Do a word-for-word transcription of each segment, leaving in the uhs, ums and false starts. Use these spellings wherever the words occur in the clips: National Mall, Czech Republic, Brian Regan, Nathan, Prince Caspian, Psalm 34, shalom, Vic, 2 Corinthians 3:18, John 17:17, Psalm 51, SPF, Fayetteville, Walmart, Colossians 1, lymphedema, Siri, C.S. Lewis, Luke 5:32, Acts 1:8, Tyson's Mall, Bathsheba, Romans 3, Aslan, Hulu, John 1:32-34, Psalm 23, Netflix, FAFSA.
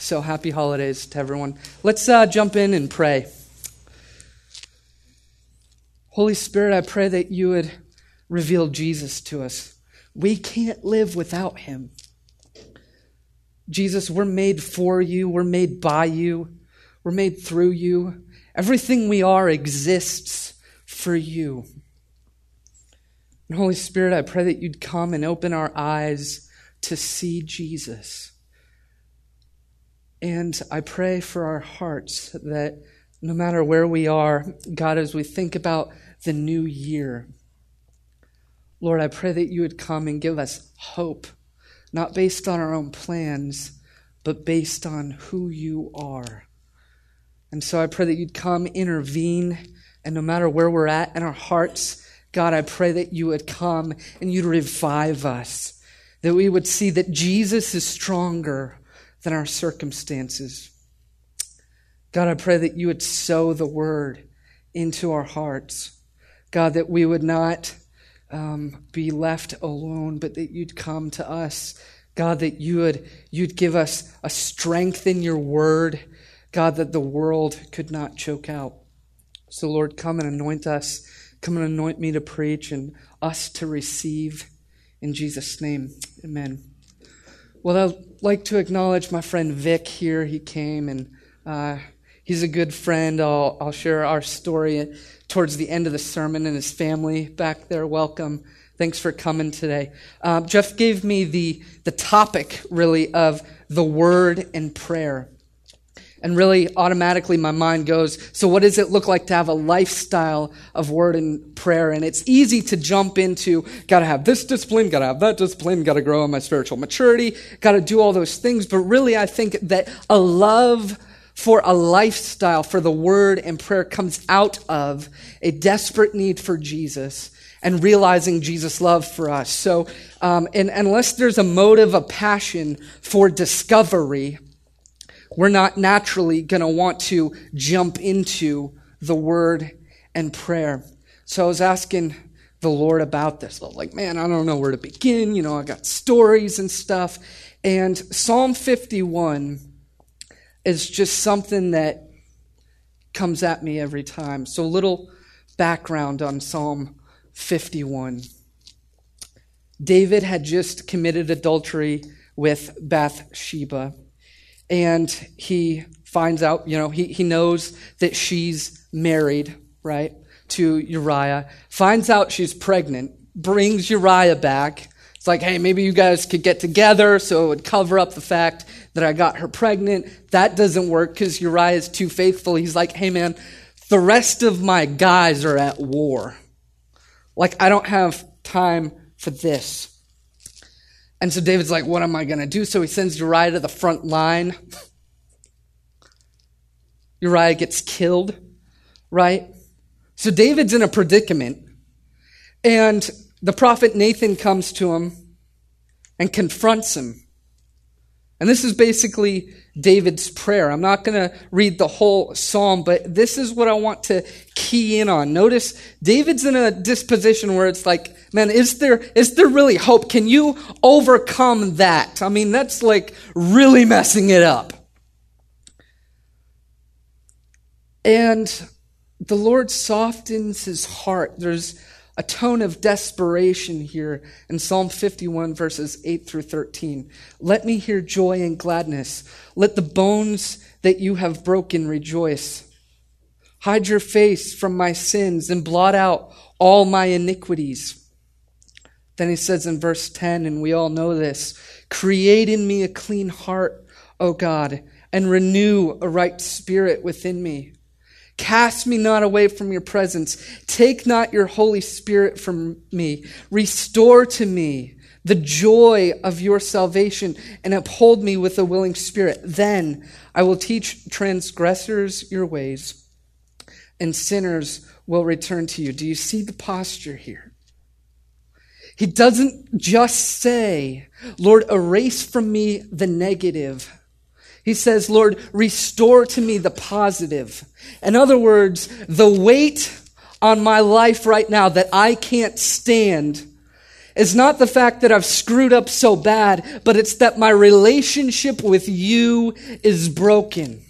So happy holidays to everyone. Let's uh, jump in and pray. Holy Spirit, I pray that you would reveal Jesus to us. We can't live without him. Jesus, we're made for you. We're made by you. We're made through you. Everything we are exists for you. And Holy Spirit, I pray that you'd come and open our eyes to see Jesus. And I pray for our hearts that no matter where we are, God, as we think about the new year, Lord, I pray that you would come and give us hope, not based on our own plans, but based on who you are. And so I pray that you'd come, intervene, and no matter where we're at in our hearts, God, I pray that you would come and you'd revive us, that we would see that Jesus is stronger than our circumstances. God, I pray that you would sow the word into our hearts. God, that we would not um, be left alone, but that you'd come to us. God, that you would, you'd give us a strength in your word, God, that the world could not choke out. So Lord, come and anoint us. Come and anoint me to preach and us to receive. In Jesus' name, amen. Well, I'd like to acknowledge my friend Vic here. He came, and uh, he's a good friend. I'll, I'll share our story towards the end of the sermon, and his family back there. Welcome. Thanks for coming today. Uh, Jeff gave me the, the topic, really, of the word and prayer. And really, automatically, my mind goes, so what does it look like to have a lifestyle of word and prayer? And it's easy to jump into, got to have this discipline, got to have that discipline, got to grow in my spiritual maturity, got to do all those things. But really, I think that a love for a lifestyle, for the word and prayer, comes out of a desperate need for Jesus and realizing Jesus' love for us. So um, and unless there's a motive, a passion for discovery, we're not naturally going to want to jump into the word and prayer. So I was asking the Lord about this. I was like, man, I don't know where to begin. You know, I got stories and stuff. And Psalm fifty-one is just something that comes at me every time. So a little background on Psalm fifty-one. David had just committed adultery with Bathsheba. And he finds out, you know, he, he knows that she's married, right, to Uriah. Finds out she's pregnant, brings Uriah back. It's like, hey, maybe you guys could get together so it would cover up the fact that I got her pregnant. That doesn't work because Uriah is too faithful. He's like, hey, man, the rest of my guys are at war. Like, I don't have time for this. And so David's like, what am I going to do? So he sends Uriah to the front line. Uriah gets killed, right? So David's in a predicament. And the prophet Nathan comes to him and confronts him. And this is basically David's prayer. I'm not going to read the whole psalm, but this is what I want to key in on. Notice David's in a disposition where it's like, man, is there is there really hope? Can you overcome that? I mean, that's like really messing it up. And the Lord softens his heart. There's a tone of desperation here in Psalm fifty-one, verses eight through thirteen. Let me hear joy and gladness. Let the bones that you have broken rejoice. Hide your face from my sins and blot out all my iniquities. Then he says in verse ten, and we all know this, create in me a clean heart, O God, and renew a right spirit within me. Cast me not away from your presence. Take not your Holy Spirit from me. Restore to me the joy of your salvation and uphold me with a willing spirit. Then I will teach transgressors your ways, and sinners will return to you. Do you see the posture here? He doesn't just say, Lord, erase from me the negative. He says, Lord, restore to me the positive. In other words, the weight on my life right now that I can't stand, It's not the fact that I've screwed up so bad, but it's that my relationship with you is broken.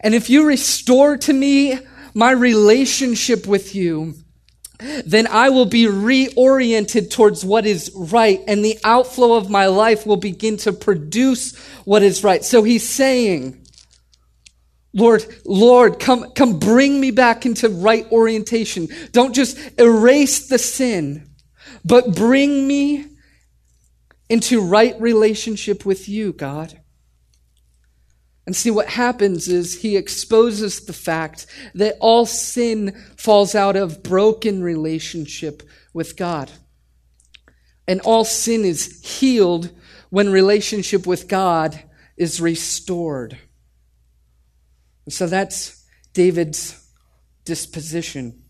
And if you restore to me my relationship with you, then I will be reoriented towards what is right, and the outflow of my life will begin to produce what is right. So he's saying, Lord, Lord, come, come bring me back into right orientation. Don't just erase the sin, but bring me into right relationship with you, God. And see, what happens is he exposes the fact that all sin falls out of broken relationship with God. And all sin is healed when relationship with God is restored. And so that's David's disposition.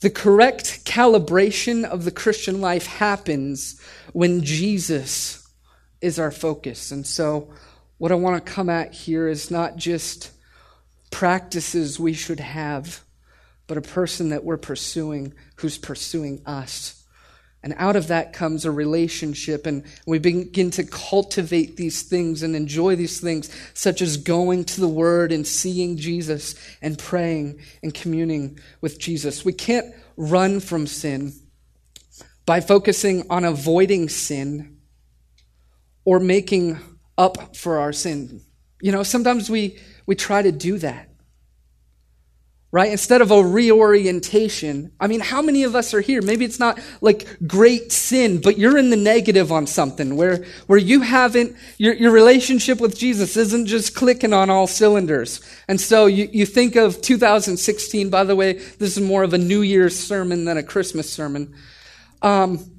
The correct calibration of the Christian life happens when Jesus is our focus. And so what I want to come at here is not just practices we should have, but a person that we're pursuing who's pursuing us. And out of that comes a relationship, and we begin to cultivate these things and enjoy these things, such as going to the Word and seeing Jesus and praying and communing with Jesus. We can't run from sin by focusing on avoiding sin or making up for our sin. You know, sometimes we, we try to do that, right? Instead of a reorientation. I mean, how many of us are here? Maybe it's not like great sin, but you're in the negative on something where, where you haven't, your, your relationship with Jesus isn't just clicking on all cylinders. And so you, you think of two thousand sixteen, by the way, this is more of a New Year's sermon than a Christmas sermon. Um,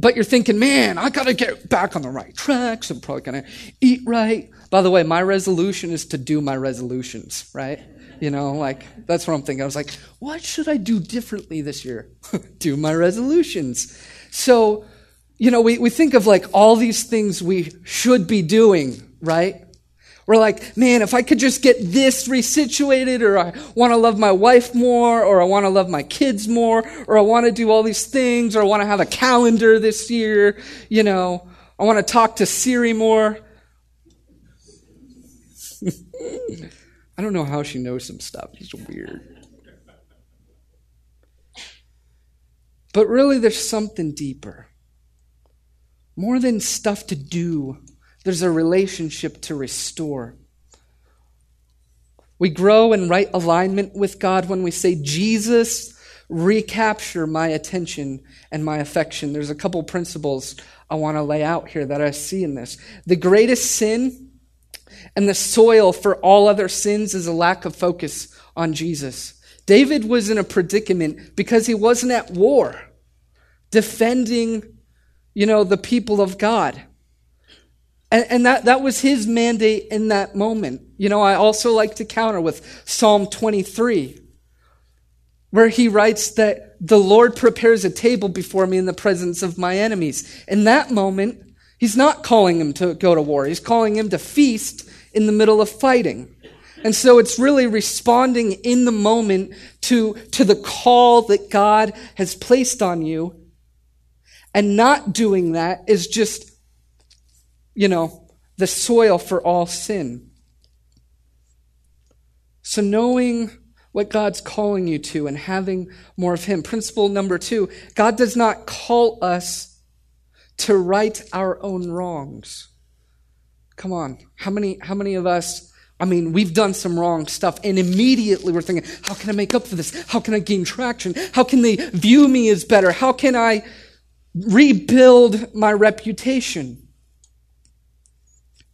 But you're thinking, man, I got to get back on the right track, so I'm probably going to eat right. By the way, my resolution is to do my resolutions, right? You know, like, that's what I'm thinking. I was like, what should I do differently this year? Do my resolutions. So, you know, we, we think of, like, all these things we should be doing, right? We're like, man, if I could just get this resituated, or I want to love my wife more, or I want to love my kids more, or I want to do all these things, or I want to have a calendar this year, you know, I want to talk to Siri more. I don't know how she knows some stuff. It's weird. But really, there's something deeper. More than stuff to do, there's a relationship to restore. We grow in right alignment with God when we say, Jesus, recapture my attention and my affection. There's a couple principles I want to lay out here that I see in this. The greatest sin and the soil for all other sins is a lack of focus on Jesus. David was in a predicament because he wasn't at war, defending, you know, the people of God. And, and that, that was his mandate in that moment. You know, I also like to counter with Psalm twenty-three, where he writes that the Lord prepares a table before me in the presence of my enemies. In that moment, he's not calling him to go to war. He's calling him to feast in the middle of fighting. And so it's really responding in the moment to, to the call that God has placed on you. And not doing that is just, you know, the soil for all sin. So knowing what God's calling you to and having more of him. Principle number two, God does not call us to right our own wrongs. Come on, how many, how many of us, I mean, we've done some wrong stuff and immediately we're thinking, how can I make up for this? How can I gain traction? How can they view me as better? How can I rebuild my reputation?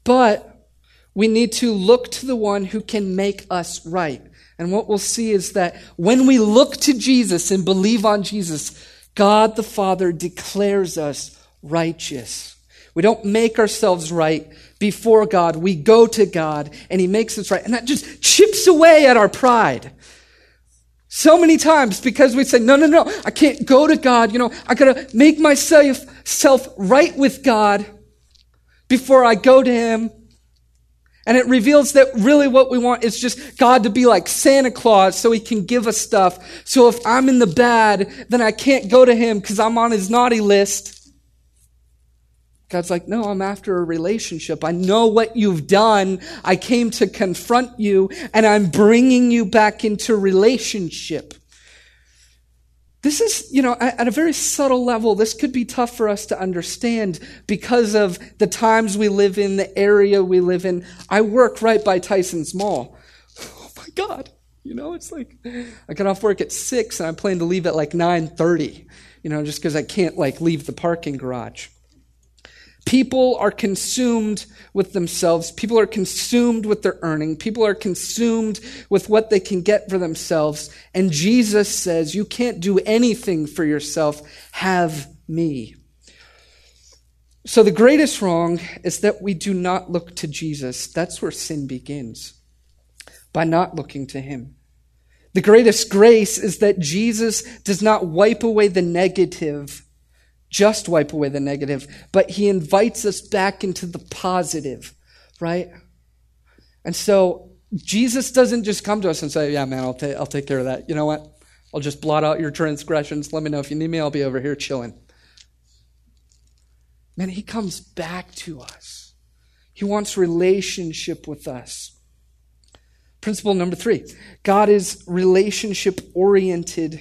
But we need to look to the one who can make us right. And what we'll see is that when we look to Jesus and believe on Jesus, God the Father declares us righteous. We don't make ourselves right before God. We go to God and he makes us right. And that just chips away at our pride. So many times, because we say, no, no, no, I can't go to God. You know, I gotta make myself self right with God before I go to him. And it reveals that really what we want is just God to be like Santa Claus so he can give us stuff. So if I'm in the bad, then I can't go to him because I'm on his naughty list. God's like, no, I'm after a relationship. I know what you've done. I came to confront you, and I'm bringing you back into relationship. This is, you know, at a very subtle level, this could be tough for us to understand because of the times we live in, the area we live in. I work right by Tyson's Mall. Oh, my God. You know, it's like I get off work at six, and I plan to leave at like nine thirty, you know, just because I can't, like, leave the parking garage. People are consumed with themselves. People are consumed with their earning. People are consumed with what they can get for themselves. And Jesus says, you can't do anything for yourself. Have me. So the greatest wrong is that we do not look to Jesus. That's where sin begins, by not looking to him. The greatest grace is that Jesus does not wipe away the negative, just wipe away the negative, but he invites us back into the positive, right? And so Jesus doesn't just come to us and say, yeah, man, I'll, ta- I'll take care of that. You know what? I'll just blot out your transgressions. Let me know if you need me. I'll be over here chilling. Man, he comes back to us. He wants relationship with us. Principle number three, God is relationship-oriented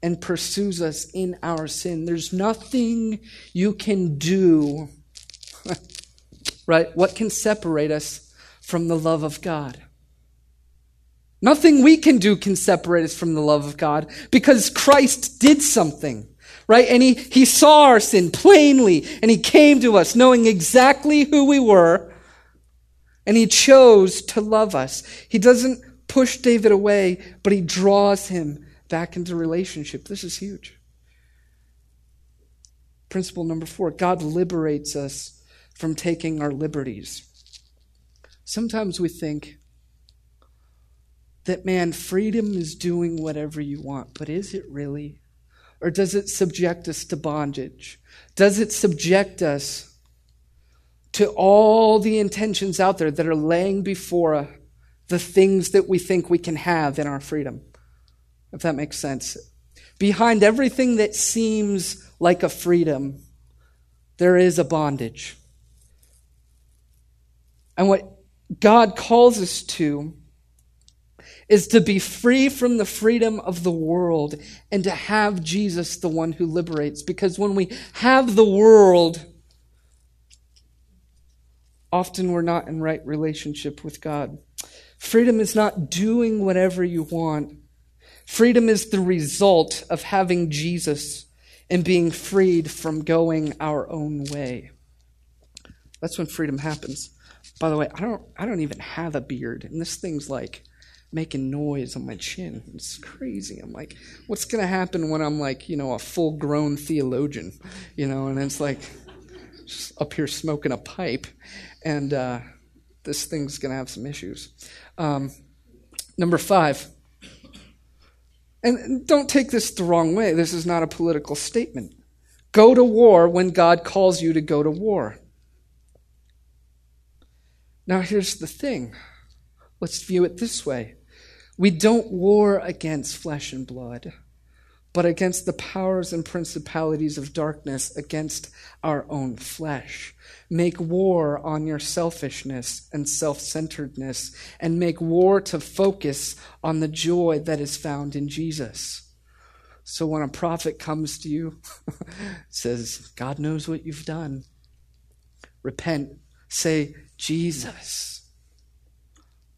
and pursues us in our sin. There's nothing you can do, right? What can separate us from the love of God? Nothing we can do can separate us from the love of God because Christ did something, right? And he, he saw our sin plainly, and he came to us knowing exactly who we were, and he chose to love us. He doesn't push David away, but he draws him back into relationship. This is huge. Principle number four, God liberates us from taking our liberties. Sometimes we think that, man, freedom is doing whatever you want, but is it really? Or does it subject us to bondage? Does it subject us to all the intentions out there that are laying before the things that we think we can have in our freedom? If that makes sense. Behind everything that seems like a freedom, there is a bondage. And what God calls us to is to be free from the freedom of the world and to have Jesus, the one who liberates. Because when we have the world, often we're not in right relationship with God. Freedom is not doing whatever you want. Freedom is the result of having Jesus and being freed from going our own way. That's when freedom happens. By the way, I don't I don't even have a beard, and this thing's like making noise on my chin. It's crazy. I'm like, what's going to happen when I'm like, you know, a full-grown theologian, you know, and it's like just up here smoking a pipe, and uh, this thing's going to have some issues. Um, number five. And don't take this the wrong way. This is not a political statement. Go to war when God calls you to go to war. Now, here's the thing. Let's view it this way. We don't war against flesh and blood, but against the powers and principalities of darkness, against our own flesh. Make war on your selfishness and self-centeredness, and make war to focus on the joy that is found in Jesus. So when a prophet comes to you, says, God knows what you've done, repent. Say, Jesus,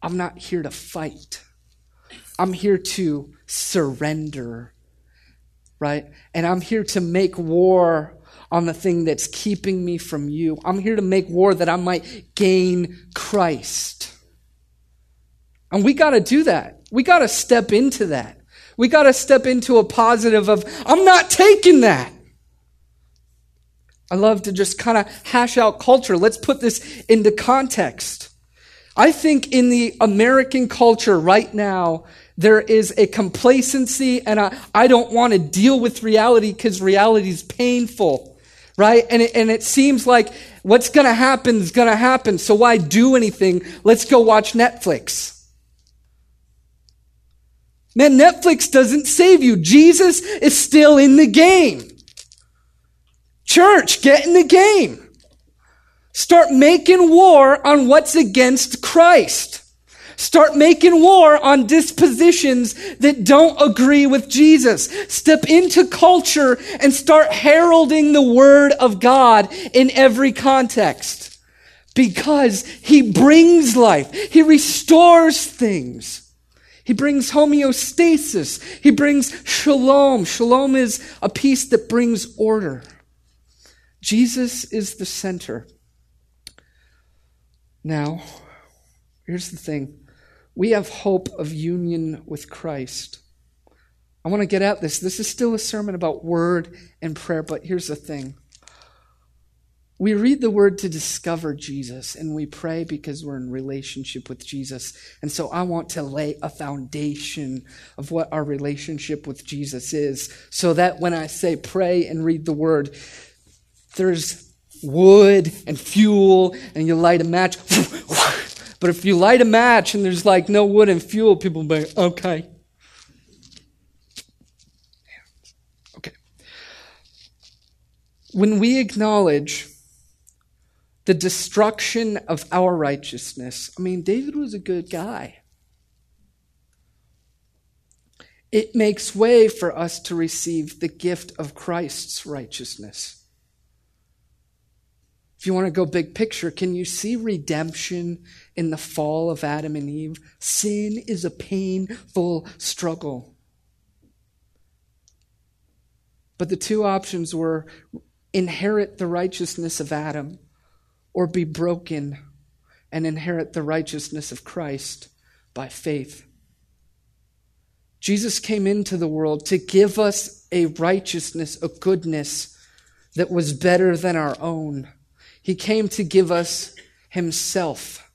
I'm not here to fight. I'm here to surrender, right? And I'm here to make war on the thing that's keeping me from you. I'm here to make war that I might gain Christ. And we got to do that. We got to step into that. We got to step into a positive of, I'm not taking that. I love to just kind of hash out culture. Let's put this into context. I think in the American culture right now, there is a complacency and a, I don't want to deal with reality because reality is painful. right? And it, and it seems like what's going to happen is going to happen, so why do anything? Let's go watch Netflix. Man, Netflix doesn't save you. Jesus is still in the game. Church, get in the game. Start making war on what's against Christ. Start making war on dispositions that don't agree with Jesus. Step into culture and start heralding the word of God in every context, because he brings life. He restores things. He brings homeostasis. He brings shalom. Shalom is a peace that brings order. Jesus is the center. Now, here's the thing. We have hope of union with Christ. I want to get at this. This is still a sermon about word and prayer, but here's the thing. We read the word to discover Jesus, and we pray because we're in relationship with Jesus. And so I want to lay a foundation of what our relationship with Jesus is, so that when I say pray and read the word, there's wood and fuel, and you light a match. But if you light a match and there's like no wood and fuel, people will be like, okay. Okay. When we acknowledge the destruction of our righteousness. I mean, David was a good guy. It makes way for us to receive the gift of Christ's righteousness. If you want to go big picture, can you see redemption in the fall of Adam and Eve? Sin is a painful struggle. But the two options were inherit the righteousness of Adam, or be broken and inherit the righteousness of Christ by faith. Jesus came into the world to give us a righteousness, a goodness that was better than our own. He came to give us himself.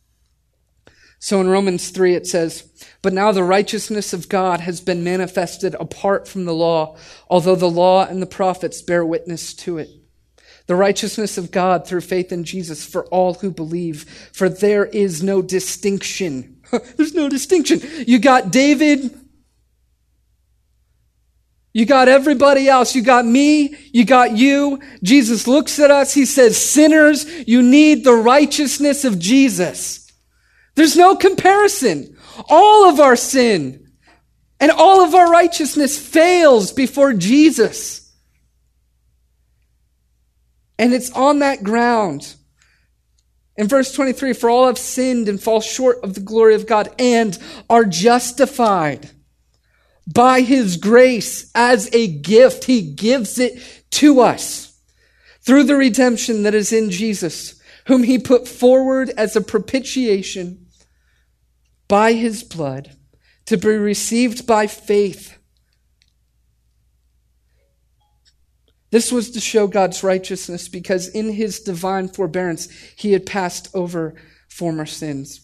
So in Romans three it says, "But now the righteousness of God has been manifested apart from the law, although the law and the prophets bear witness to it. The righteousness of God through faith in Jesus for all who believe, for there is no distinction." There's no distinction. You got David. You got everybody else. You got me. You got you. Jesus looks at us. He says, sinners, you need the righteousness of Jesus. There's no comparison. All of our sin and all of our righteousness fails before Jesus. And it's on that ground. In verse twenty-three, for all have sinned and fall short of the glory of God and are justified by his grace as a gift. He gives it to us through the redemption that is in Jesus, whom he put forward as a propitiation by his blood to be received by faith. This was to show God's righteousness, because in his divine forbearance, he had passed over former sins.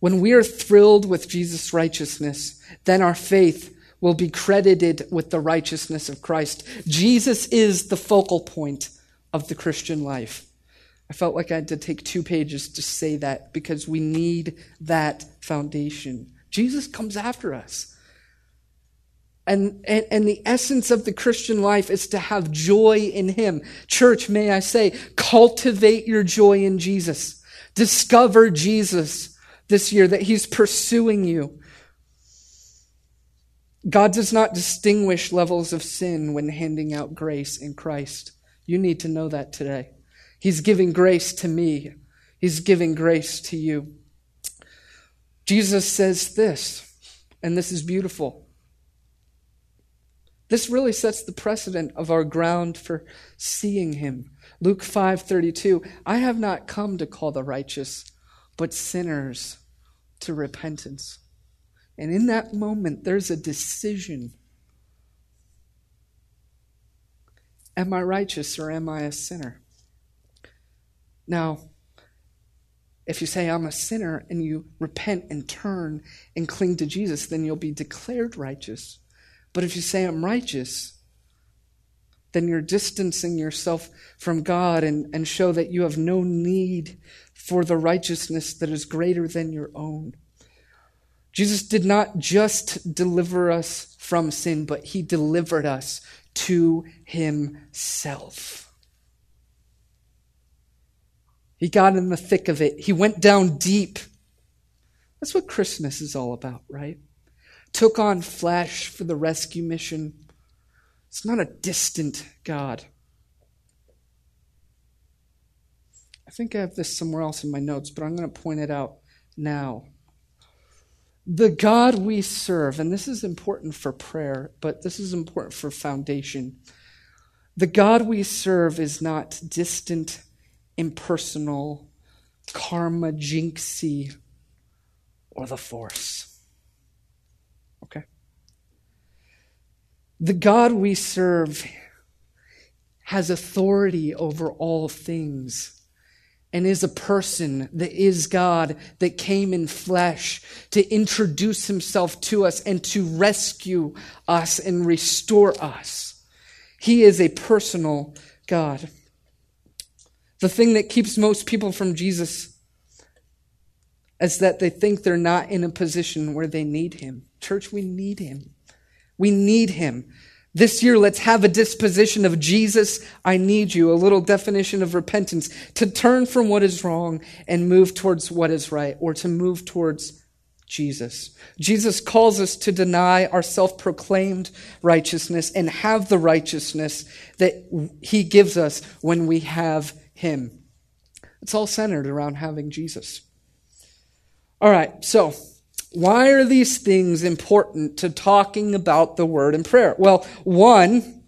When we are thrilled with Jesus' righteousness, then our faith will be credited with the righteousness of Christ. Jesus is the focal point of the Christian life. I felt like I had to take two pages to say that, because we need that foundation. Jesus comes after us. And, and and the essence of the Christian life is to have joy in him. Church, may I say, cultivate your joy in Jesus. Discover Jesus this year, that he's pursuing you. God does not distinguish levels of sin when handing out grace in Christ. You need to know that today. He's giving grace to me. He's giving grace to you. Jesus says this, and this is beautiful. This really sets the precedent of our ground for seeing him. Luke five thirty-two, I have not come to call the righteous, but sinners to repentance. And in that moment, there's a decision. Am I righteous or am I a sinner? Now, if you say, I'm a sinner, and you repent and turn and cling to Jesus, then you'll be declared righteous. But if you say, I'm righteous, then you're distancing yourself from God and, and show that you have no need for the righteousness that is greater than your own. Jesus did not just deliver us from sin, but he delivered us to himself. He got in the thick of it. He went down deep. That's what Christmas is all about, right? Took on flesh for the rescue mission. It's not a distant God. I think I have this somewhere else in my notes, but I'm going to point it out now. The God we serve, and this is important for prayer, but this is important for foundation. The God we serve is not distant, impersonal, karma, jinxy, or the force. Okay? The God we serve has authority over all things and is a person that is God that came in flesh to introduce himself to us and to rescue us and restore us. He is a personal God. The thing that keeps most people from Jesus is that they think they're not in a position where they need him. Church, we need him. We need him. This year, let's have a disposition of Jesus, I need you, a little definition of repentance, to turn from what is wrong and move towards what is right, or to move towards Jesus. Jesus calls us to deny our self-proclaimed righteousness and have the righteousness that he gives us when we have him. It's all centered around having Jesus. All right, so why are these things important to talking about the word and prayer? Well, one,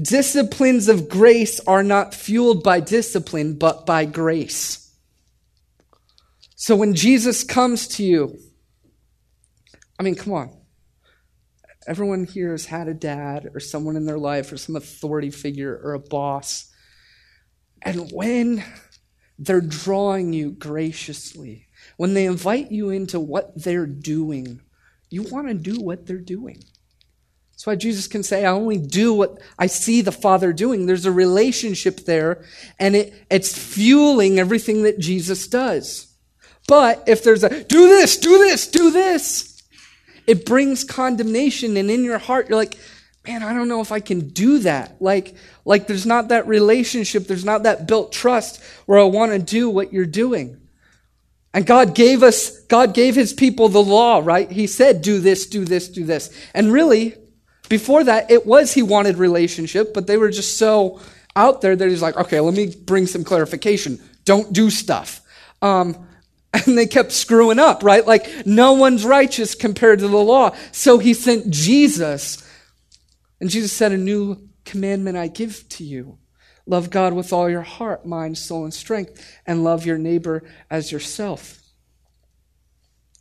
disciplines of grace are not fueled by discipline, but by grace. So when Jesus comes to you, I mean, come on. Everyone here has had a dad or someone in their life or some authority figure or a boss. And when they're drawing you graciously, when they invite you into what they're doing, you want to do what they're doing. That's why Jesus can say, I only do what I see the Father doing. There's a relationship there, and it, it's fueling everything that Jesus does. But if there's a, do this, do this, do this, it brings condemnation, and in your heart, you're like, man, I don't know if I can do that. Like, like there's not that relationship, there's not that built trust where I want to do what you're doing. And God gave us, God gave his people the law, right? He said, do this, do this, do this. And really, before that, it was he wanted relationship, but they were just so out there that he's like, okay, let me bring some clarification. Don't do stuff. Um, and they kept screwing up, right? Like, no one's righteous compared to the law. So he sent Jesus. And Jesus said, a new commandment I give to you. Love God with all your heart, mind, soul, and strength, and love your neighbor as yourself.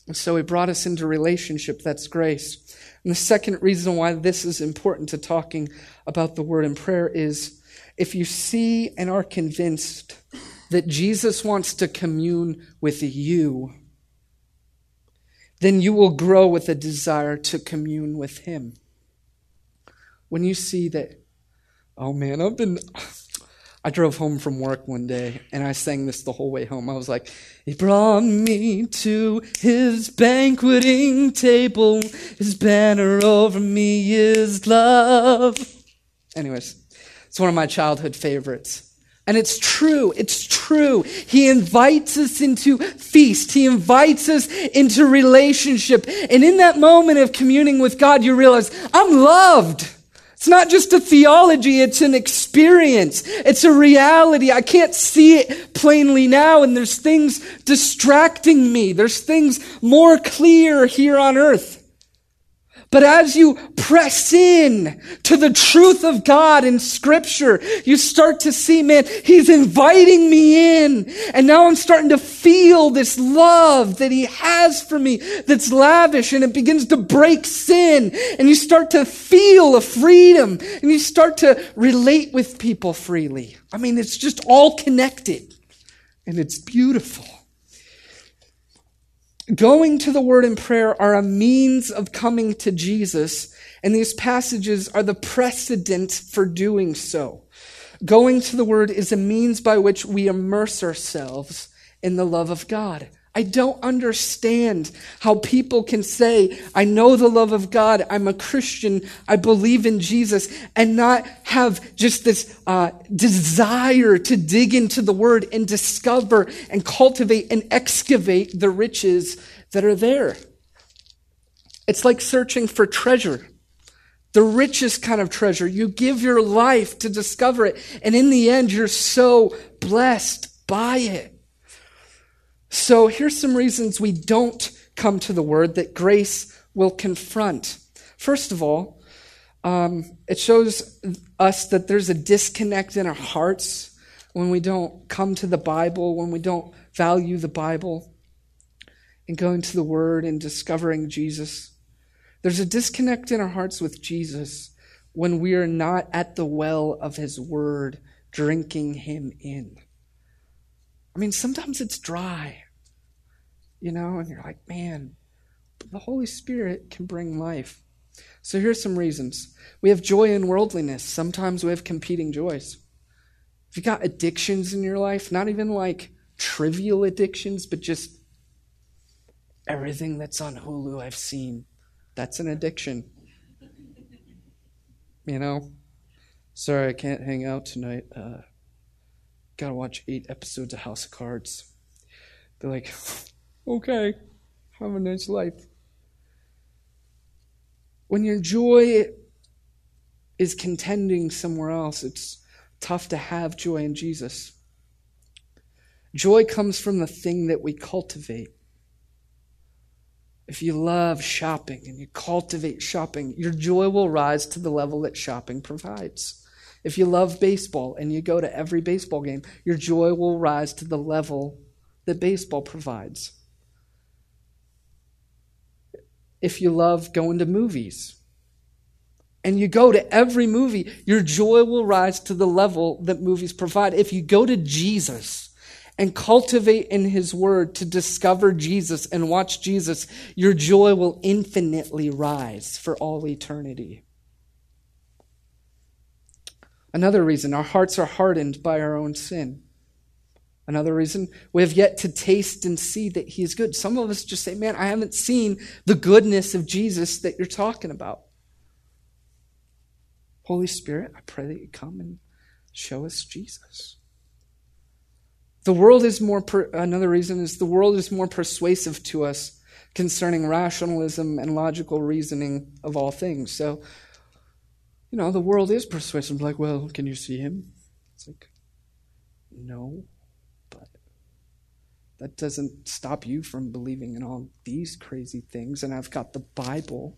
And so he brought us into relationship. That's grace. And the second reason why this is important to talking about the word in prayer is if you see and are convinced that Jesus wants to commune with you, then you will grow with a desire to commune with him. When you see that, oh man, I've been... I drove home from work one day, and I sang this the whole way home. I was like, he brought me to his banqueting table. His banner over me is love. Anyways, it's one of my childhood favorites. And it's true. It's true. He invites us into feast. He invites us into relationship. And in that moment of communing with God, you realize, I'm loved. It's not just a theology, it's an experience. It's a reality. I can't see it plainly now, and there's things distracting me. There's things more clear here on earth. But as you press in to the truth of God in Scripture, you start to see, man, he's inviting me in. And now I'm starting to feel this love that he has for me that's lavish, and it begins to break sin. And you start to feel a freedom, and you start to relate with people freely. I mean, it's just all connected, and it's beautiful. Going to the Word and prayer are a means of coming to Jesus, and these passages are the precedent for doing so. Going to the Word is a means by which we immerse ourselves in the love of God. I don't understand how people can say, I know the love of God, I'm a Christian, I believe in Jesus, and not have just this uh, desire to dig into the Word and discover and cultivate and excavate the riches that are there. It's like searching for treasure, the richest kind of treasure. You give your life to discover it, and in the end, you're so blessed by it. So here's some reasons we don't come to the Word that grace will confront. First of all, um, it shows us that there's a disconnect in our hearts when we don't come to the Bible, when we don't value the Bible and going to the Word and discovering Jesus. There's a disconnect in our hearts with Jesus when we are not at the well of His Word, drinking Him in. I mean, sometimes it's dry, you know, and you're like, man, but the Holy Spirit can bring life. So here's some reasons. We have joy in worldliness. Sometimes we have competing joys. If you got addictions in your life, not even like trivial addictions, but just everything that's on Hulu I've seen, that's an addiction. You know, sorry, I can't hang out tonight. Uh, Gotta watch eight episodes of House of Cards. They're like, okay, have a nice life. When your joy is contending somewhere else, it's tough to have joy in Jesus. Joy comes from the thing that we cultivate. If you love shopping and you cultivate shopping, your joy will rise to the level that shopping provides. If you love baseball and you go to every baseball game, your joy will rise to the level that baseball provides. If you love going to movies and you go to every movie, your joy will rise to the level that movies provide. If you go to Jesus and cultivate in His Word to discover Jesus and watch Jesus, your joy will infinitely rise for all eternity. Another reason, our hearts are hardened by our own sin. Another reason, we have yet to taste and see that He is good. Some of us just say, man, I haven't seen the goodness of Jesus that you're talking about. Holy Spirit, I pray that You come and show us Jesus. The world is more, per- another reason is the world is more persuasive to us concerning rationalism and logical reasoning of all things. So, you know, the world is persuasive. Like, well, can you see Him? It's like, no, but that doesn't stop you from believing in all these crazy things. And I've got the Bible,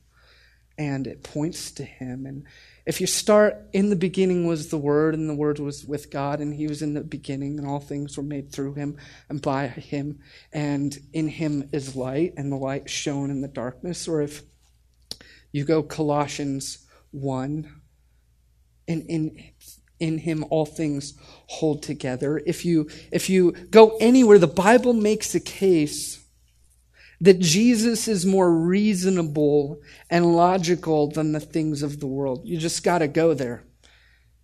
and it points to Him. And if you start, in the beginning was the Word, and the Word was with God, and He was in the beginning, and all things were made through Him and by Him, and in Him is light, and the light shone in the darkness. Or if you go Colossians one, and in in Him all things hold together. If you if you go anywhere, the Bible makes a case that Jesus is more reasonable and logical than the things of the world. You just got to go there.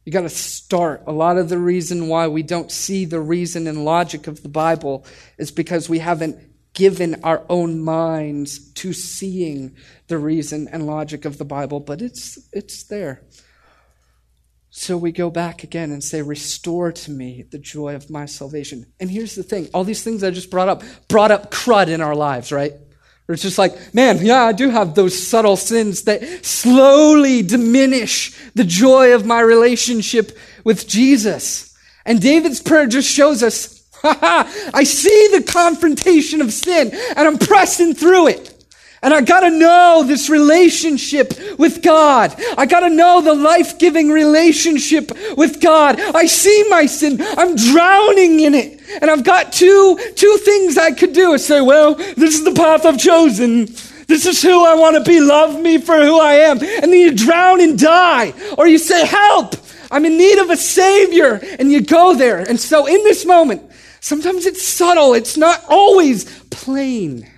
You got to start. A lot of the reason why we don't see the reason and logic of the Bible is because we haven't given our own minds to seeing the reason and logic of the Bible, but it's it's there. So we go back again and say, restore to me the joy of my salvation. And here's the thing. All these things I just brought up, brought up crud in our lives, right? Or it's just like, man, yeah, I do have those subtle sins that slowly diminish the joy of my relationship with Jesus. And David's prayer just shows us, ha ha, I see the confrontation of sin and I'm pressing through it. And I gotta know this relationship with God. I gotta know the life-giving relationship with God. I see my sin. I'm drowning in it. And I've got two, two things I could do is say, well, this is the path I've chosen. This is who I want to be. Love me for who I am. And then you drown and die. Or you say, help, I'm in need of a Savior. And you go there. And so in this moment, sometimes it's subtle. It's not always plain.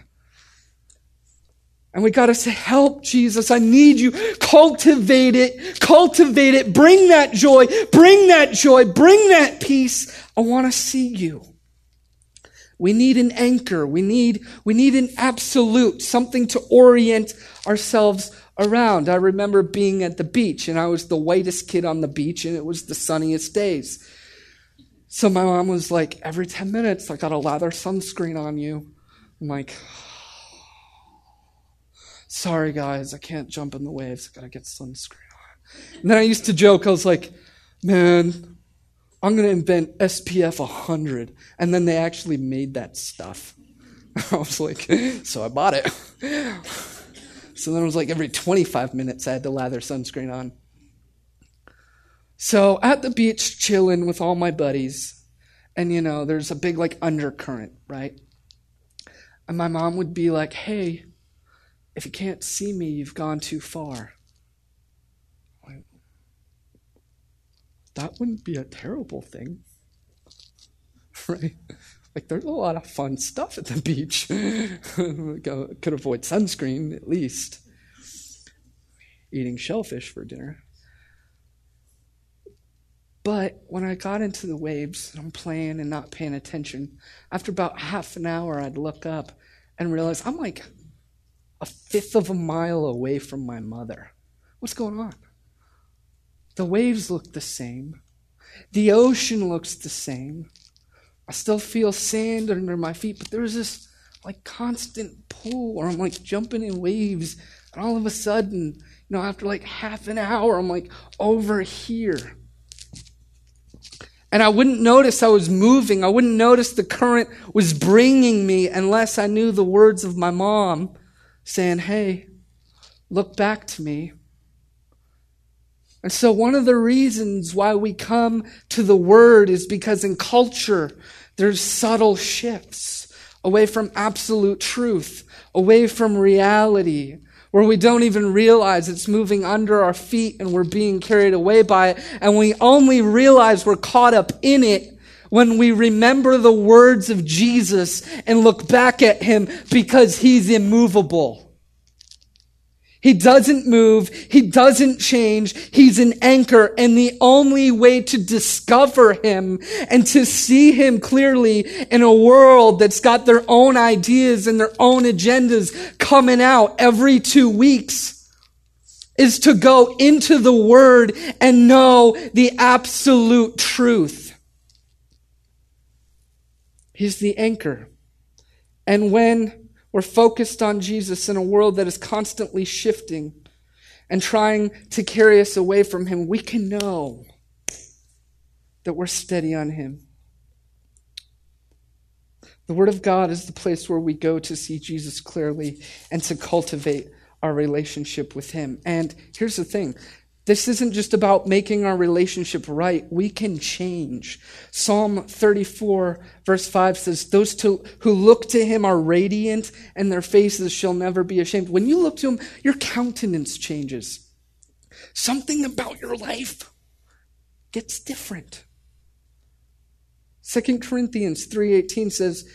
And we got to say, help, Jesus, I need you. Cultivate it, cultivate it. Bring that joy, bring that joy, bring that peace. I want to see you. We need an anchor. We need, we need an absolute, something to orient ourselves around. I remember being at the beach, and I was the whitest kid on the beach, and it was the sunniest days. So my mom was like, every ten minutes, I got to lather sunscreen on you. I'm like, sorry, guys, I can't jump in the waves. I got to get sunscreen on. And then I used to joke. I was like, man, I'm going to invent S P F one hundred. And then they actually made that stuff. I was like, so I bought it. So then it was like every twenty-five minutes I had to lather sunscreen on. So at the beach, chilling with all my buddies. And, you know, there's a big, like, undercurrent, right? And my mom would be like, hey, if you can't see me, you've gone too far. Like, that wouldn't be a terrible thing, right? Like, there's a lot of fun stuff at the beach. Could avoid sunscreen, at least. Eating shellfish for dinner. But when I got into the waves, and I'm playing and not paying attention, after about half an hour, I'd look up and realize I'm like a fifth of a mile away from my mother. What's going on? The waves look the same. The ocean looks the same. I still feel sand under my feet, but there's this like constant pull where I'm like jumping in waves, and all of a sudden, you know, after like half an hour, I'm like over here. And I wouldn't notice I was moving. I wouldn't notice the current was bringing me unless I knew the words of my mom saying, hey, look back to me. And so one of the reasons why we come to the Word is because in culture, there's subtle shifts away from absolute truth, away from reality, where we don't even realize it's moving under our feet and we're being carried away by it. And we only realize we're caught up in it when we remember the words of Jesus and look back at him, because he's immovable. He doesn't move. He doesn't change. He's an anchor. And the only way to discover him and to see him clearly in a world that's got their own ideas and their own agendas coming out every two weeks is to go into the Word and know the absolute truth. He's the anchor. And when we're focused on Jesus in a world that is constantly shifting and trying to carry us away from him, we can know that we're steady on him. The Word of God is the place where we go to see Jesus clearly and to cultivate our relationship with him. And here's the thing. This isn't just about making our relationship right. We can change. Psalm thirty-four, verse five says, those to, who look to him are radiant, and their faces shall never be ashamed. When you look to him, your countenance changes. Something about your life gets different. Second Corinthians three eighteen says,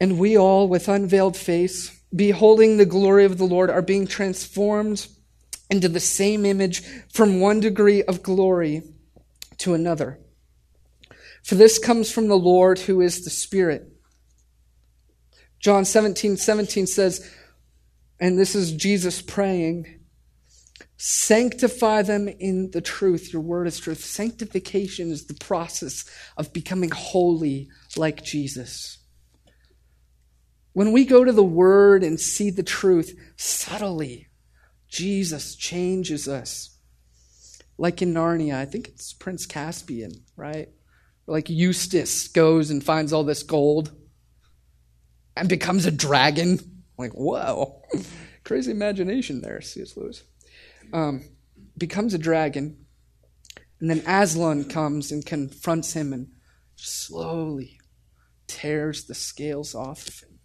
and we all with unveiled face, beholding the glory of the Lord, are being transformed into the same image from one degree of glory to another. For this comes from the Lord, who is the Spirit. John seventeen seventeen says, and this is Jesus praying, sanctify them in the truth. Your word is truth. Sanctification is the process of becoming holy like Jesus. When we go to the Word and see the truth subtly, Jesus changes us. Like in Narnia, I think it's Prince Caspian, right? Like Eustace goes and finds all this gold and becomes a dragon. Like, whoa. Crazy imagination there, C S Lewis. Um, becomes a dragon. And then Aslan comes and confronts him and slowly tears the scales off of him.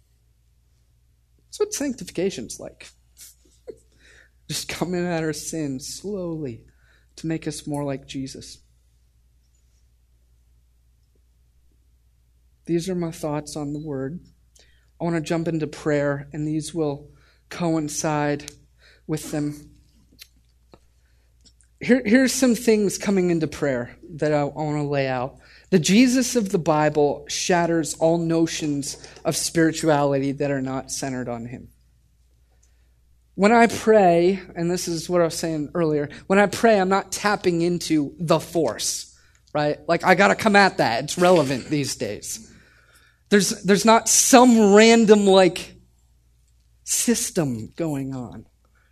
That's what sanctification's like. Just coming at our sin slowly to make us more like Jesus. These are my thoughts on the Word. I want to jump into prayer, and these will coincide with them. Here, here's some things coming into prayer that I want to lay out. The Jesus of the Bible shatters all notions of spirituality that are not centered on him. When I pray, and this is what I was saying earlier, when I pray, I'm not tapping into the force, right? Like, I got to come at that. It's relevant these days. There's, there's not some random, like, system going on.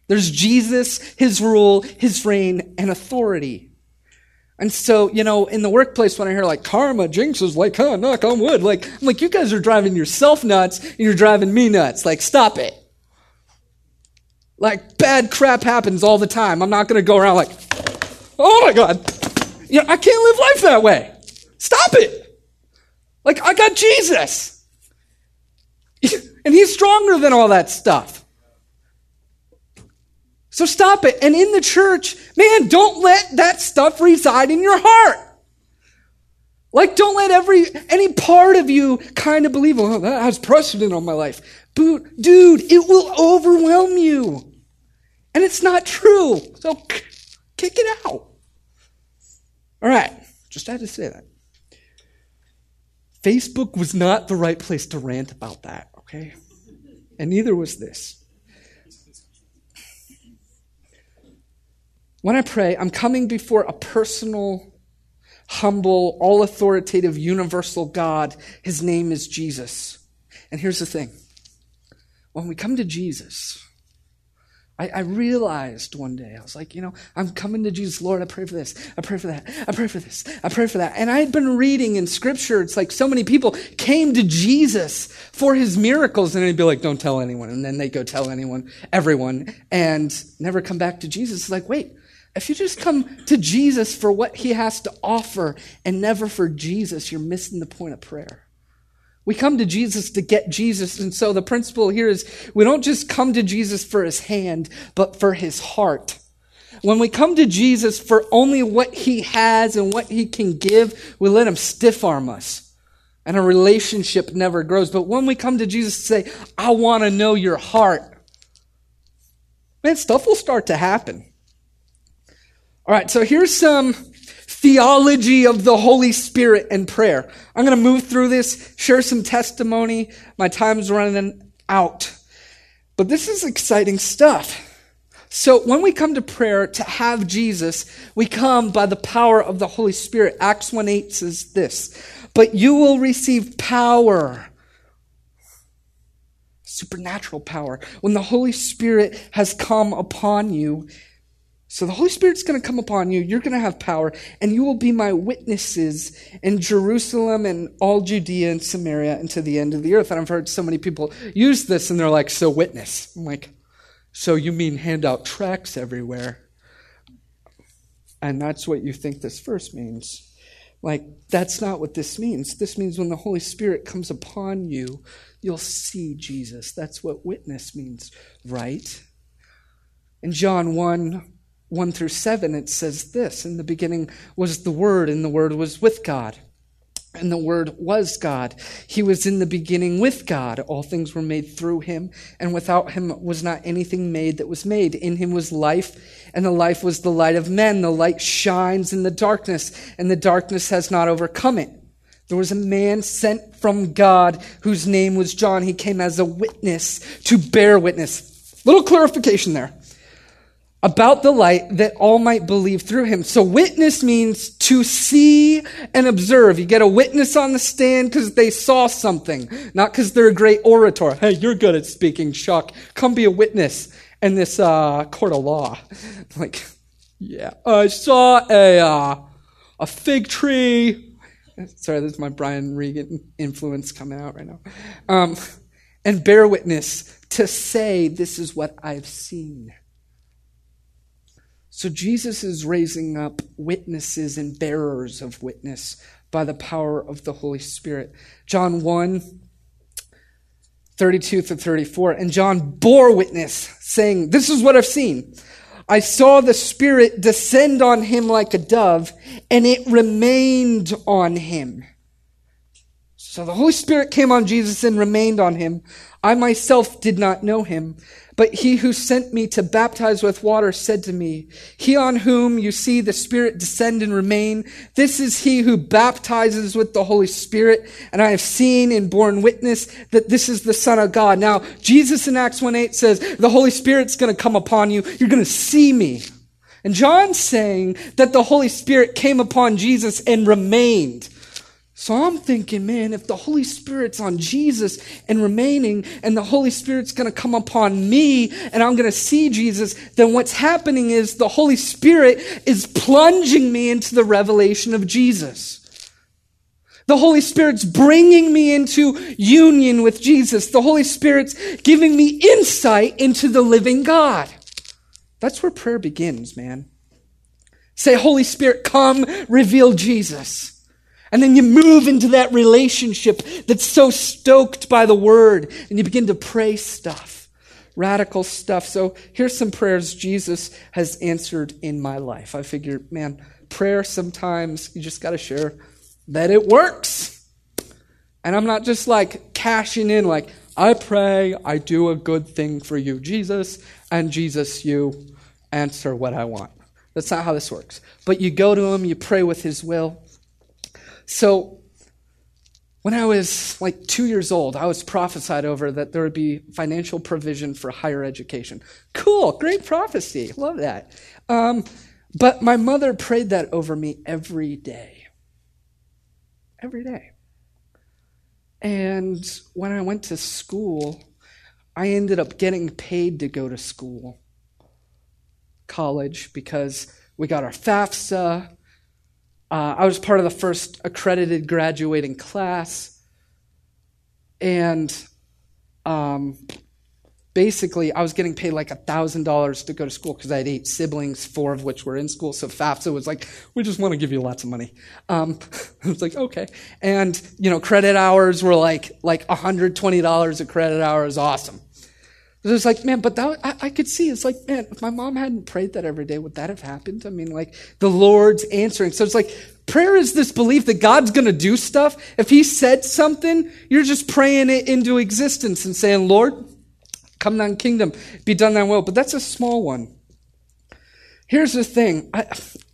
There's Jesus, his rule, his reign, and authority. And so, you know, in the workplace, when I hear, like, karma, jinxes, like, huh, knock on wood, like, I'm like, you guys are driving yourself nuts, and you're driving me nuts. Like, stop it. Like, bad crap happens all the time. I'm not going to go around like, oh, my God. You know, I can't live life that way. Stop it. Like, I got Jesus. And he's stronger than all that stuff. So stop it. And in the church, man, don't let that stuff reside in your heart. Like, don't let every any part of you kind of believe, oh, that has precedent on my life. But, dude, it will overwhelm you. And it's not true. So kick it out. All right. Just had to say that. Facebook was not the right place to rant about that, okay? And neither was this. When I pray, I'm coming before a personal, humble, all-authoritative, universal God. His name is Jesus. And here's the thing. When we come to Jesus, I, I realized one day, I was like, you know, I'm coming to Jesus, Lord, I pray for this, I pray for that, I pray for this, I pray for that. And I had been reading in Scripture, it's like so many people came to Jesus for his miracles, and he'd be like, don't tell anyone. And then they go tell anyone, everyone, and never come back to Jesus. It's like, wait. If you just come to Jesus for what he has to offer and never for Jesus, you're missing the point of prayer. We come to Jesus to get Jesus, and so the principle here is we don't just come to Jesus for his hand, but for his heart. When we come to Jesus for only what he has and what he can give, we let him stiff-arm us, and a relationship never grows. But when we come to Jesus to say, I want to know your heart, man, stuff will start to happen. All right, so here's some theology of the Holy Spirit and prayer. I'm going to move through this, share some testimony. My time's running out. But this is exciting stuff. So when we come to prayer to have Jesus, we come by the power of the Holy Spirit. Acts one eight says this, but you will receive power, supernatural power, when the Holy Spirit has come upon you. So the Holy Spirit's going to come upon you. You're going to have power, and you will be my witnesses in Jerusalem and all Judea and Samaria and to the end of the earth. And I've heard so many people use this, and they're like, so witness. I'm like, so you mean hand out tracts everywhere? And that's what you think this verse means. Like, that's not what this means. This means when the Holy Spirit comes upon you, you'll see Jesus. That's what witness means, right? In John one, one through seven, it says this, in the beginning was the Word, and the Word was with God, and the Word was God. He was in the beginning with God. All things were made through him, and without him was not anything made that was made. In him was life, and the life was the light of men. The light shines in the darkness, and the darkness has not overcome it. There was a man sent from God whose name was John. He came as a witness to bear witness. Little clarification there. About the light, that all might believe through him. So witness means to see and observe. You get a witness on the stand because they saw something, not because they're a great orator. Hey, you're good at speaking, Chuck. Come be a witness in this uh, court of law. Like, yeah, I saw a uh, a fig tree. Sorry, this is my Brian Regan influence coming out right now. Um, and bear witness to say, this is what I've seen. So Jesus is raising up witnesses and bearers of witness by the power of the Holy Spirit. John one, thirty-two to thirty-four, and John bore witness, saying, this is what I've seen. I saw the Spirit descend on him like a dove, and it remained on him. So the Holy Spirit came on Jesus and remained on him. I myself did not know him, but he who sent me to baptize with water said to me, he on whom you see the Spirit descend and remain, this is he who baptizes with the Holy Spirit, and I have seen and borne witness that this is the Son of God. Now, Jesus in Acts one eight says, the Holy Spirit's going to come upon you. You're going to see me. And John's saying that the Holy Spirit came upon Jesus and remained. So I'm thinking, man, if the Holy Spirit's on Jesus and remaining, and the Holy Spirit's going to come upon me, and I'm going to see Jesus, then what's happening is the Holy Spirit is plunging me into the revelation of Jesus. The Holy Spirit's bringing me into union with Jesus. The Holy Spirit's giving me insight into the living God. That's where prayer begins, man. Say, Holy Spirit, come, reveal Jesus. And then you move into that relationship that's so stoked by the word. And you begin to pray stuff, radical stuff. So here's some prayers Jesus has answered in my life. I figured, man, prayer sometimes, you just got to share that it works. And I'm not just like cashing in like, I pray, I do a good thing for you, Jesus. And Jesus, you answer what I want. That's not how this works. But you go to him, you pray with his will. So when I was like two years old, I was prophesied over that there would be financial provision for higher education. Cool, great prophecy, love that. Um, but my mother prayed that over me every day, every day. And when I went to school, I ended up getting paid to go to school, college, because we got our FAFSA. Uh, I was part of the first accredited graduating class, and um, basically I was getting paid like one thousand dollars to go to school because I had eight siblings, four of which were in school, so FAFSA was like, we just want to give you lots of money. Um, I was like, okay. And, you know, credit hours were like like one hundred twenty dollars a credit hour is awesome. It was like, man, but that, I, I could see. It's like, man, if my mom hadn't prayed that every day, would that have happened? I mean, like, the Lord's answering. So it's like, prayer is this belief that God's going to do stuff. If he said something, you're just praying it into existence and saying, Lord, come thine kingdom, be done thy will. But that's a small one. Here's the thing. I,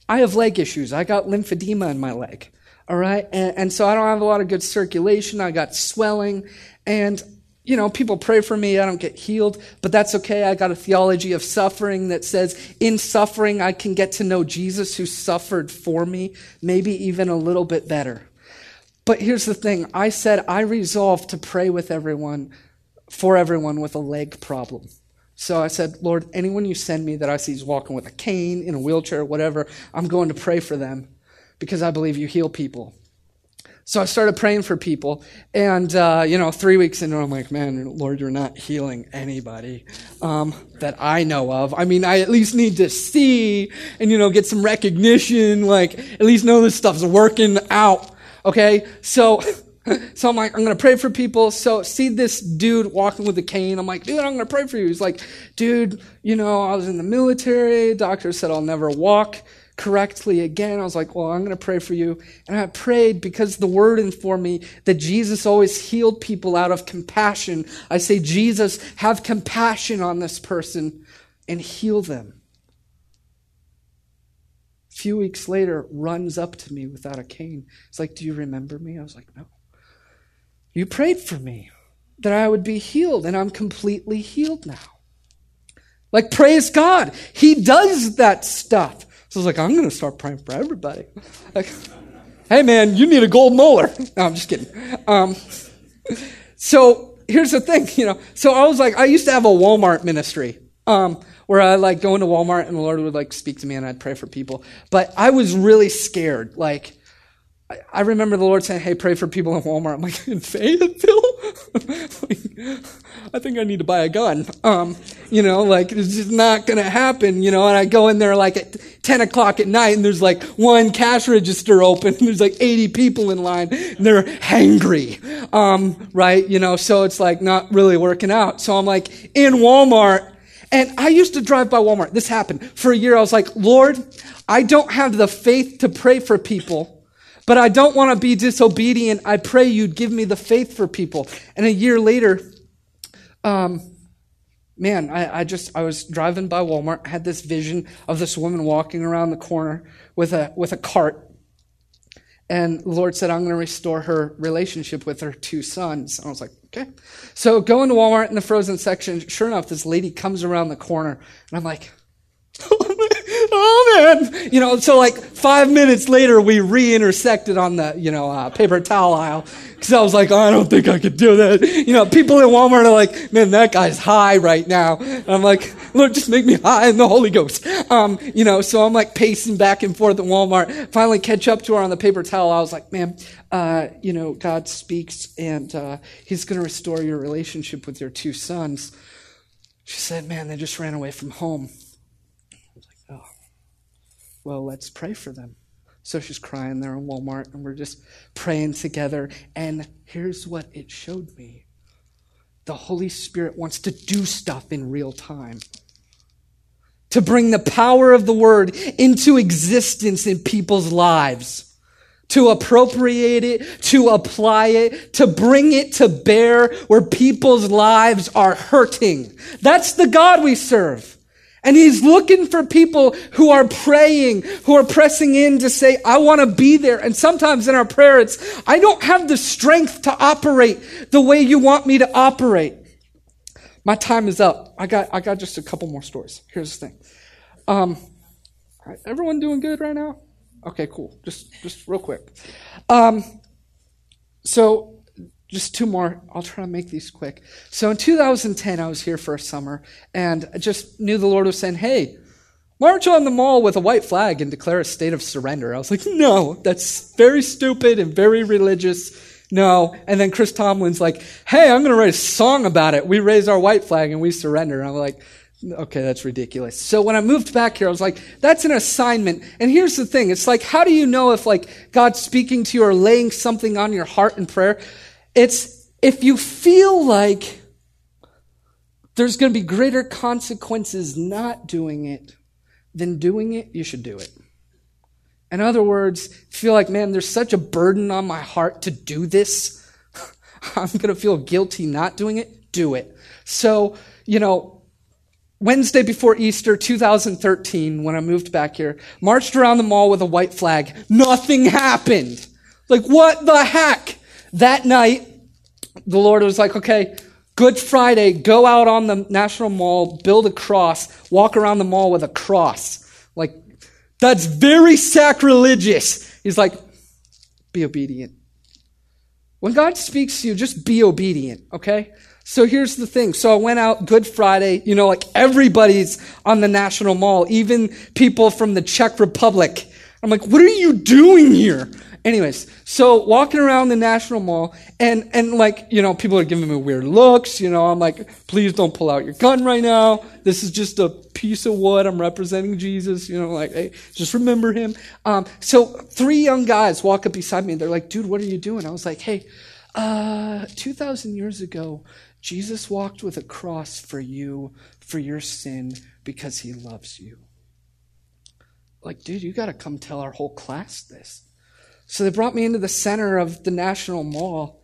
I have leg issues. I got lymphedema in my leg, all right? And, and so I don't have a lot of good circulation. I got swelling, and you know, people pray for me, I don't get healed, but that's okay. I got a theology of suffering that says, in suffering, I can get to know Jesus who suffered for me, maybe even a little bit better. But here's the thing. I said I resolved to pray with everyone, for everyone with a leg problem. So I said, Lord, anyone you send me that I see is walking with a cane, in a wheelchair, whatever, I'm going to pray for them because I believe you heal people. So I started praying for people, and, uh, you know, three weeks into it, I'm like, man, Lord, you're not healing anybody um, that I know of. I mean, I at least need to see and, you know, get some recognition, like, at least know this stuff's working out, okay? So so I'm like, I'm going to pray for people. So see this dude walking with a cane. I'm like, dude, I'm going to pray for you. He's like, dude, you know, I was in the military. Doctor said I'll never walk correctly again. I was like, well, I'm going to pray for you. And I prayed because the word informed me that Jesus always healed people out of compassion. I say, Jesus, have compassion on this person and heal them. A few weeks later, runs up to me without a cane. It's like, do you remember me? I was like, no. You prayed for me that I would be healed, and I'm completely healed now. Like, praise God. He does that stuff. So I was like, I'm going to start praying for everybody. Like, hey, man, you need a gold molar. No, I'm just kidding. Um, so here's the thing, you know. So I was like, I used to have a Walmart ministry um, where I like go into Walmart and the Lord would like speak to me and I'd pray for people. But I was really scared. Like, I, I remember the Lord saying, hey, pray for people in Walmart. I'm like, in Fayetteville? Like, I think I need to buy a gun. Um, you know, like, it's just not going to happen, you know. And I go in there like at ten o'clock at night, and there's like one cash register open, and there's like eighty people in line, and they're hangry, um, right? You know, so it's like not really working out. So I'm like in Walmart, and I used to drive by Walmart. This happened. For a year, I was like, Lord, I don't have the faith to pray for people, but I don't want to be disobedient. I pray you'd give me the faith for people." And a year later, um, man, I, I just, I was driving by Walmart, had this vision of this woman walking around the corner with a, with a cart. And the Lord said, "I'm going to restore her relationship with her two sons." And I was like, okay. So go into Walmart in the frozen section. Sure enough, this lady comes around the corner. And I'm like, oh, man. You know, so like five minutes later, we re-intersected on the, you know, uh, paper towel aisle. Because I was like, oh, I don't think I could do that. You know, people in Walmart are like, man, that guy's high right now. And I'm like, Lord, just make me high in the Holy Ghost. Um, you know, so I'm like pacing back and forth at Walmart. Finally catch up to her on the paper towel. I was like, "Ma'am, uh, you know, God speaks and uh, he's going to restore your relationship with your two sons." She said, "Man, they just ran away from home." Well, let's pray for them. So she's crying there in Walmart, and we're just praying together. And here's what it showed me. The Holy Spirit wants to do stuff in real time, to bring the power of the Word into existence in people's lives, to appropriate it, to apply it, to bring it to bear where people's lives are hurting. That's the God we serve. And he's looking for people who are praying, who are pressing in to say, I want to be there. And sometimes in our prayer, it's, I don't have the strength to operate the way you want me to operate. My time is up. I got I got just a couple more stories. Here's the thing. Um, all right, everyone doing good right now? Okay, cool. Just just real quick. Um, so... Just two more. I'll try to make these quick. So in two thousand ten, I was here for a summer, and I just knew the Lord was saying, "Hey, march on the mall with a white flag and declare a state of surrender." I was like, "No, that's very stupid and very religious. No." And then Chris Tomlin's like, "Hey, I'm going to write a song about it. We raise our white flag and we surrender." And I'm like, okay, that's ridiculous. So when I moved back here, I was like, that's an assignment. And here's the thing. It's like, how do you know if like God's speaking to you or laying something on your heart in prayer? It's if you feel like there's going to be greater consequences not doing it than doing it, you should do it. In other words, feel like, man, there's such a burden on my heart to do this. I'm going to feel guilty not doing it. Do it. So, you know, Wednesday before Easter two thousand thirteen, when I moved back here, marched around the mall with a white flag. Nothing happened. Like, what the heck? That night, the Lord was like, okay, Good Friday, go out on the National Mall, build a cross, walk around the mall with a cross. Like, that's very sacrilegious. He's like, be obedient. When God speaks to you, just be obedient, okay? So here's the thing. So I went out Good Friday, you know, like everybody's on the National Mall, even people from the Czech Republic. I'm like, what are you doing here? Anyways, so walking around the National Mall, and, and like, you know, people are giving me weird looks. You know, I'm like, please don't pull out your gun right now. This is just a piece of wood. I'm representing Jesus. You know, like, hey, just remember him. Um, so three young guys walk up beside me. They're like, dude, what are you doing? I was like, hey, uh, two thousand years ago, Jesus walked with a cross for you, for your sin, because he loves you. Like, dude, you got to come tell our whole class this. So they brought me into the center of the National Mall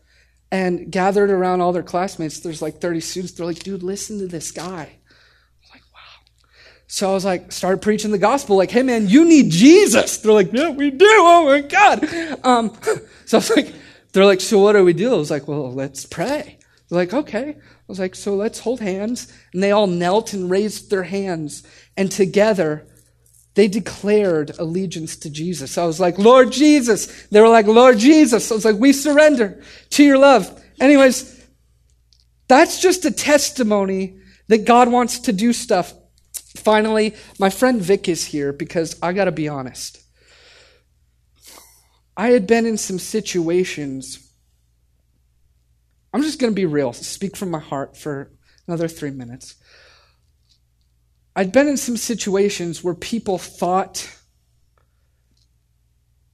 and gathered around all their classmates. There's like thirty students. They're like, dude, listen to this guy. I'm like, wow. So I was like, started preaching the gospel. Like, hey, man, you need Jesus. They're like, yeah, we do. Oh, my God. Um, so I was like, they're like, so what do we do? I was like, well, let's pray. They're like, okay. I was like, so let's hold hands. And they all knelt and raised their hands. And together, they declared allegiance to Jesus. I was like, Lord Jesus. They were like, Lord Jesus. I was like, we surrender to your love. Anyways, that's just a testimony that God wants to do stuff. Finally, my friend Vic is here because I got to be honest. I had been in some situations. I'm just going to be real. Speak from my heart for another three minutes. I'd been in some situations where people thought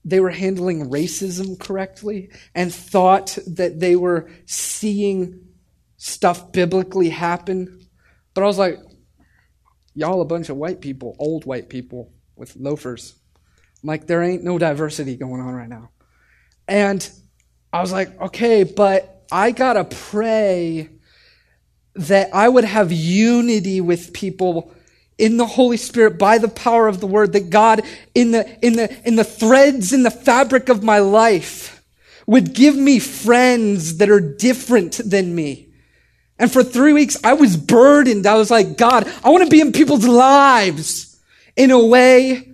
they were handling racism correctly and thought that they were seeing stuff biblically happen. But I was like, y'all a bunch of white people, old white people with loafers. I'm like, there ain't no diversity going on right now. And I was like, okay, but I gotta pray that I would have unity with people in the Holy Spirit by the power of the Word, that God in the in the in the threads in the fabric of my life would give me friends that are different than me. And for three weeks, I was burdened. I was like, God, I want to be in people's lives in a way,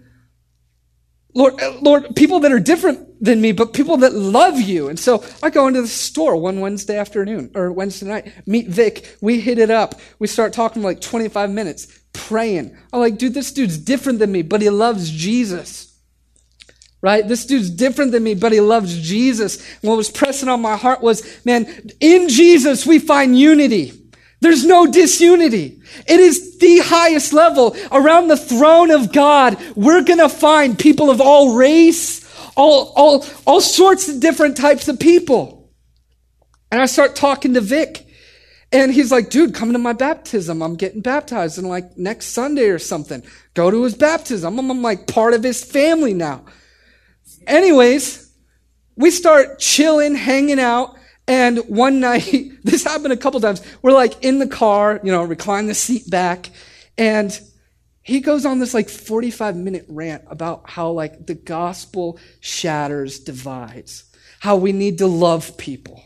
Lord, Lord, people that are different than me, but people that love you. And so I go into the store one Wednesday afternoon or Wednesday night, meet Vic. We hit it up. We start talking for like twenty-five minutes, praying. I'm like, dude, this dude's different than me, but he loves Jesus. Right? This dude's different than me, but he loves Jesus. And what was pressing on my heart was, man, in Jesus we find unity. There's no disunity. It is the highest level. Around the throne of God, we're going to find people of all race, all, all, all sorts of different types of people. And I start talking to Vic. And he's like, dude, come to my baptism. I'm getting baptized in like next Sunday or something. Go to his baptism. I'm, I'm like part of his family now. Anyways, we start chilling, hanging out, and one night, this happened a couple times, we're like in the car, you know, recline the seat back, and he goes on this like forty-five minute rant about how like the gospel shatters divides, how we need to love people,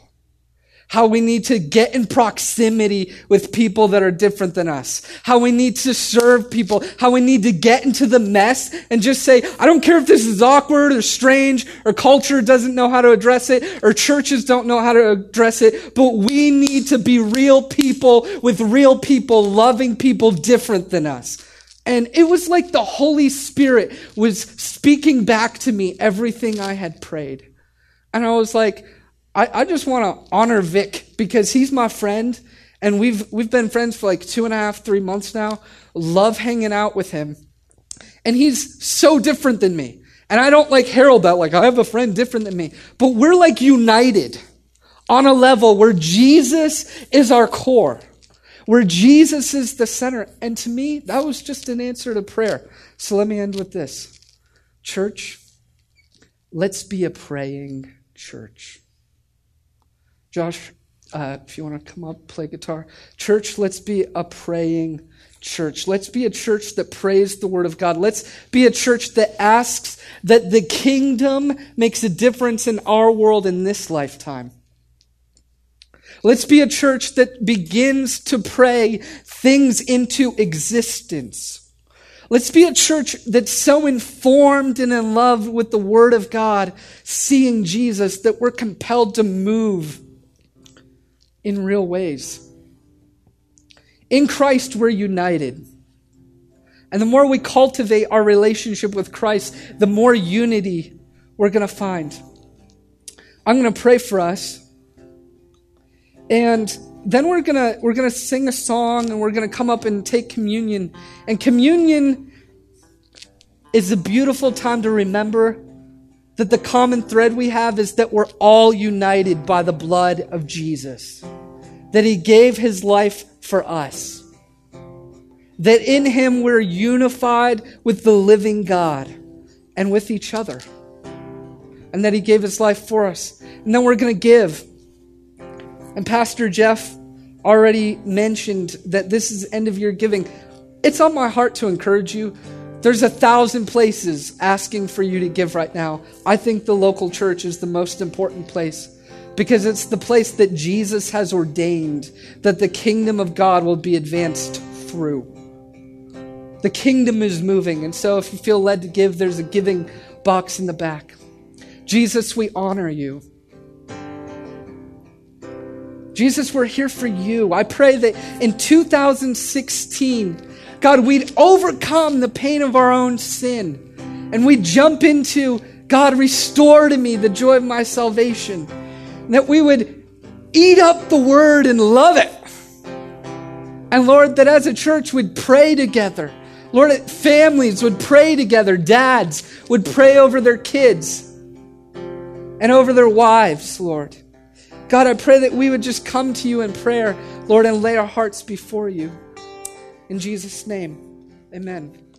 how we need to get in proximity with people that are different than us, how we need to serve people, how we need to get into the mess and just say, I don't care if this is awkward or strange or culture doesn't know how to address it or churches don't know how to address it, but we need to be real people with real people, loving people different than us. And it was like the Holy Spirit was speaking back to me everything I had prayed. And I was like, I, I just want to honor Vic because he's my friend, and we've we've been friends for like two and a half, three months now. Love hanging out with him. And he's so different than me. And I don't like herald that, like I have a friend different than me. But we're like united on a level where Jesus is our core, where Jesus is the center. And to me, that was just an answer to prayer. So let me end with this. Church, let's be a praying church. Josh, uh, if you want to come up, play guitar. Church, let's be a praying church. Let's be a church that prays the Word of God. Let's be a church that asks that the kingdom makes a difference in our world in this lifetime. Let's be a church that begins to pray things into existence. Let's be a church that's so informed and in love with the Word of God, seeing Jesus, that we're compelled to move in real ways. In Christ, we're united. And the more we cultivate our relationship with Christ, the more unity we're going to find. I'm going to pray for us. And then we're going to we're going to sing a song, and we're going to come up and take communion. And communion is a beautiful time to remember that the common thread we have is that we're all united by the blood of Jesus, that he gave his life for us, that in him we're unified with the living God and with each other, and that he gave his life for us. And then we're going to give. And Pastor Jeff already mentioned that this is end of year giving. It's on my heart to encourage you. There's a thousand places asking for you to give right now. I think the local church is the most important place because it's the place that Jesus has ordained that the kingdom of God will be advanced through. The kingdom is moving, and so if you feel led to give, there's a giving box in the back. Jesus, we honor you. Jesus, we're here for you. I pray that in two thousand sixteen, God, we'd overcome the pain of our own sin. And we'd jump into, God, restore to me the joy of my salvation. And that we would eat up the word and love it. And Lord, that as a church, we'd pray together. Lord, that families would pray together. Dads would pray over their kids and over their wives, Lord. God, I pray that we would just come to you in prayer, Lord, and lay our hearts before you. In Jesus' name, amen.